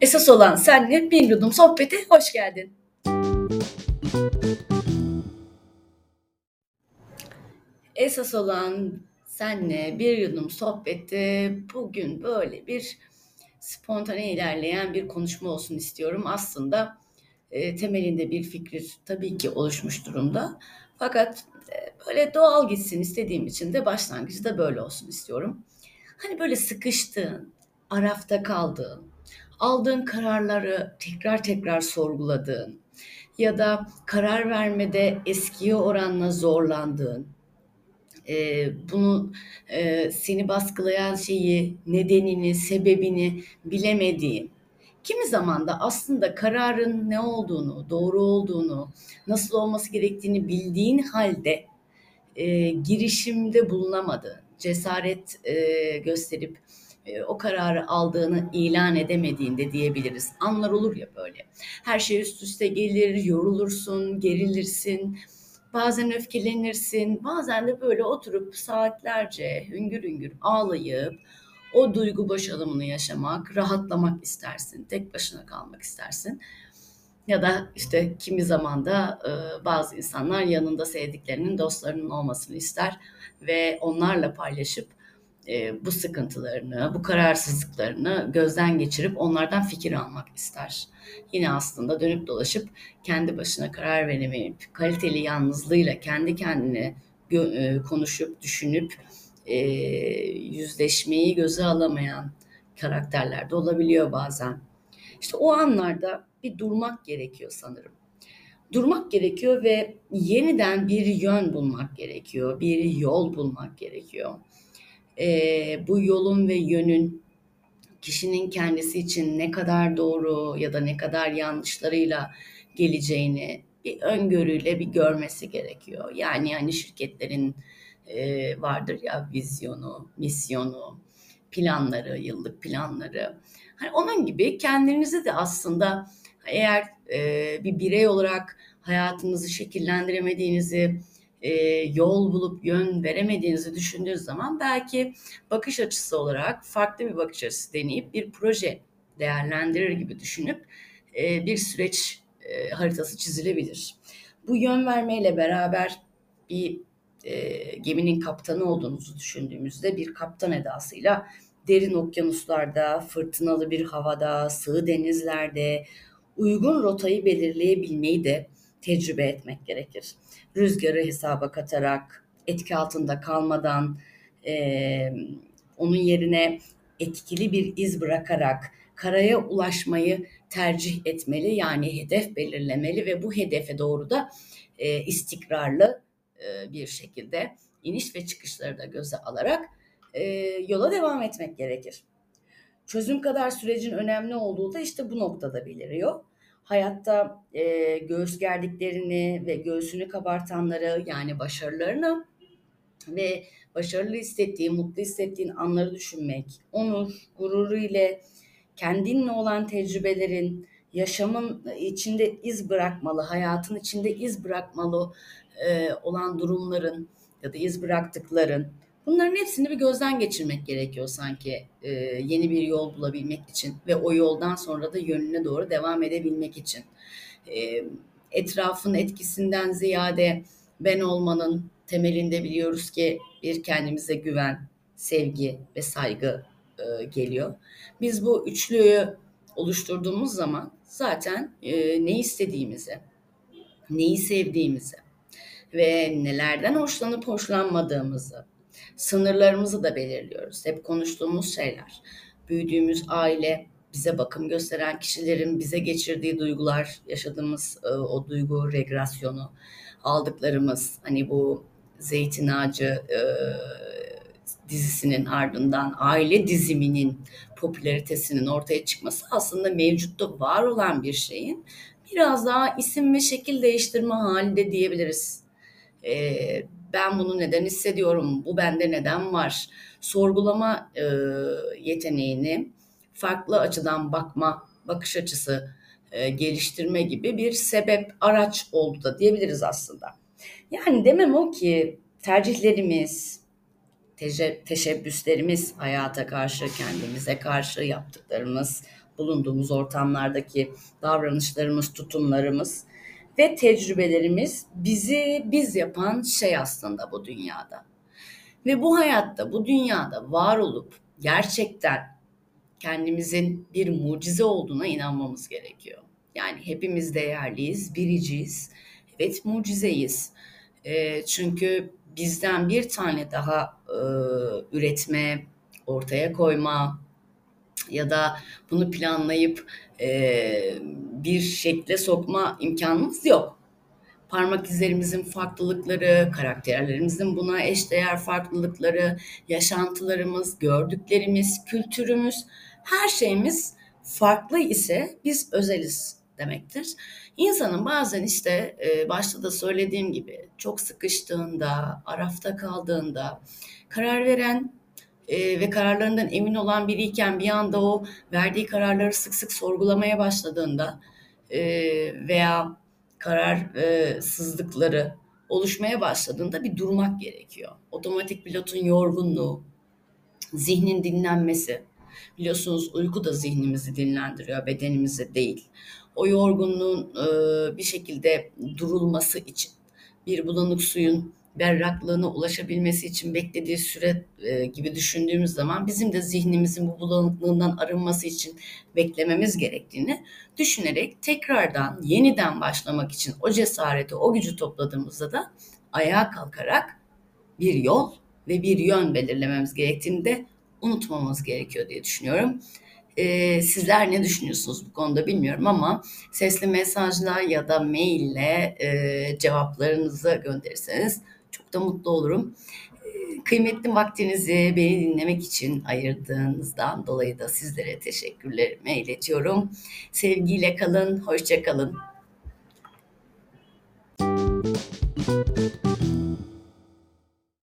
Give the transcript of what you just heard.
Esas olan senle bir yudum sohbete hoş geldin. Esas olan senle bir yudum sohbeti bugün böyle bir spontane ilerleyen bir konuşma olsun istiyorum. Aslında temelinde bir fikir tabii ki oluşmuş durumda. Fakat böyle doğal gitsin istediğim için de başlangıcı da böyle olsun istiyorum. Hani böyle sıkıştığın, arafta kaldığın, aldığın kararları tekrar sorguladığın ya da karar vermede eskiye oranla zorlandığın, bunu seni baskılayan şeyi, nedenini, sebebini bilemediğin, kimi zaman da aslında kararın ne olduğunu, doğru olduğunu, nasıl olması gerektiğini bildiğin halde girişimde bulunamadığın, cesaret gösterip o kararı aldığını ilan edemediğinde diyebiliriz. Anlar olur ya böyle. Her şey üst üste gelir, yorulursun, gerilirsin, bazen öfkelenirsin, bazen de böyle oturup saatlerce hüngür ağlayıp o duygu boşalımını yaşamak, rahatlamak istersin, tek başına kalmak istersin. Ya da işte kimi zaman da bazı insanlar yanında sevdiklerinin, dostlarının olmasını ister ve onlarla paylaşıp bu sıkıntılarını, bu kararsızlıklarını gözden geçirip onlardan fikir almak ister. Yine aslında dönüp dolaşıp kendi başına karar veremeyip, kaliteli yalnızlığıyla kendi kendine konuşup, düşünüp yüzleşmeyi göze alamayan karakterler de olabiliyor bazen. İşte o anlarda bir durmak gerekiyor sanırım. Durmak gerekiyor ve yeniden bir yön bulmak gerekiyor, bir yol bulmak gerekiyor. Bu yolun ve yönün kişinin kendisi için ne kadar doğru ya da ne kadar yanlışlarıyla geleceğini bir öngörüyle bir görmesi gerekiyor. Yani hani şirketlerin vardır ya vizyonu, misyonu, planları, yıllık planları. Hani onun gibi kendinizi de aslında eğer bir birey olarak hayatınızı şekillendiremediğinizi, yol bulup yön veremediğinizi düşündüğünüz zaman belki bakış açısı olarak farklı bir bakış açısı deneyip bir proje değerlendirir gibi düşünüp bir süreç haritası çizilebilir. Bu yön vermeyle beraber bir geminin kaptanı olduğunuzu düşündüğümüzde bir kaptan edasıyla derin okyanuslarda, fırtınalı bir havada, sığ denizlerde uygun rotayı belirleyebilmeyi de tecrübe etmek gerekir. Rüzgarı hesaba katarak, etki altında kalmadan, onun yerine etkili bir iz bırakarak karaya ulaşmayı tercih etmeli. Yani hedef belirlemeli ve bu hedefe doğru da istikrarlı bir şekilde iniş ve çıkışları da göze alarak yola devam etmek gerekir. Çözüm kadar sürecin önemli olduğu da işte bu noktada beliriyor. Hayatta göğüs gerdiklerini ve göğsünü kabartanları, yani başarılarını ve başarılı hissettiğin, mutlu hissettiğin anları düşünmek, onur, gururu ile kendinle olan tecrübelerin, yaşamın içinde iz bırakmalı, hayatın içinde iz bırakmalı olan durumların ya da iz bıraktıkların, bunların hepsini bir gözden geçirmek gerekiyor sanki yeni bir yol bulabilmek için ve o yoldan sonra da yönüne doğru devam edebilmek için. Etrafın etkisinden ziyade ben olmanın temelinde biliyoruz ki bir kendimize güven, sevgi ve saygı geliyor. Biz bu üçlüyü oluşturduğumuz zaman zaten ne istediğimizi, neyi sevdiğimizi ve nelerden hoşlanıp hoşlanmadığımızı, sınırlarımızı da belirliyoruz. Hep konuştuğumuz şeyler. Büyüdüğümüz aile, bize bakım gösteren kişilerin bize geçirdiği duygular, yaşadığımız o duygu regülasyonu, aldıklarımız, hani bu Zeytin Ağacı dizisinin ardından aile diziminin popülaritesinin ortaya çıkması aslında mevcutta var olan bir şeyin biraz daha isim ve şekil değiştirme halinde diyebiliriz. Ben bunu neden hissediyorum, bu bende neden var? Sorgulama yeteneğini, farklı açıdan bakma, bakış açısı geliştirme gibi bir sebep, araç oldu da diyebiliriz aslında. Yani demem o ki tercihlerimiz, teşebbüslerimiz, hayata karşı, kendimize karşı yaptıklarımız, bulunduğumuz ortamlardaki davranışlarımız, tutumlarımız ve tecrübelerimiz bizi biz yapan şey aslında bu dünyada. Ve bu hayatta, bu dünyada var olup gerçekten kendimizin bir mucize olduğuna inanmamız gerekiyor. Yani hepimiz değerliyiz, biriciyiz, evet mucizeyiz. Çünkü bizden bir tane daha üretme, ortaya koyma ya da bunu planlayıp bir şekle sokma imkanımız yok. Parmak izlerimizin farklılıkları, karakterlerimizin buna eşdeğer farklılıkları, yaşantılarımız, gördüklerimiz, kültürümüz, her şeyimiz farklı ise biz özeliz demektir. İnsanın bazen işte başta da söylediğim gibi çok sıkıştığında, arafta kaldığında, karar veren ve kararlarından emin olan biriyken bir anda o verdiği kararları sık sık sorgulamaya başladığında veya kararsızlıkları oluşmaya başladığında bir durmak gerekiyor. Otomatik pilotun yorgunluğu, zihnin dinlenmesi. Biliyorsunuz uyku da zihnimizi dinlendiriyor, bedenimizi değil. O yorgunluğun bir şekilde durulması için, bir bulanık suyun berraklığına ulaşabilmesi için beklediği süre gibi düşündüğümüz zaman bizim de zihnimizin bu bulanıklığından arınması için beklememiz gerektiğini düşünerek tekrardan yeniden başlamak için o cesareti, o gücü topladığımızda da ayağa kalkarak bir yol ve bir yön belirlememiz gerektiğini de unutmamamız gerekiyor diye düşünüyorum. Sizler ne düşünüyorsunuz bu konuda bilmiyorum ama sesli mesajla ya da maille cevaplarınızı gönderirseniz çok da mutlu olurum. Kıymetli vaktinizi beni dinlemek için ayırdığınızdan dolayı da sizlere teşekkürlerimi iletiyorum. Sevgiyle kalın, hoşça kalın.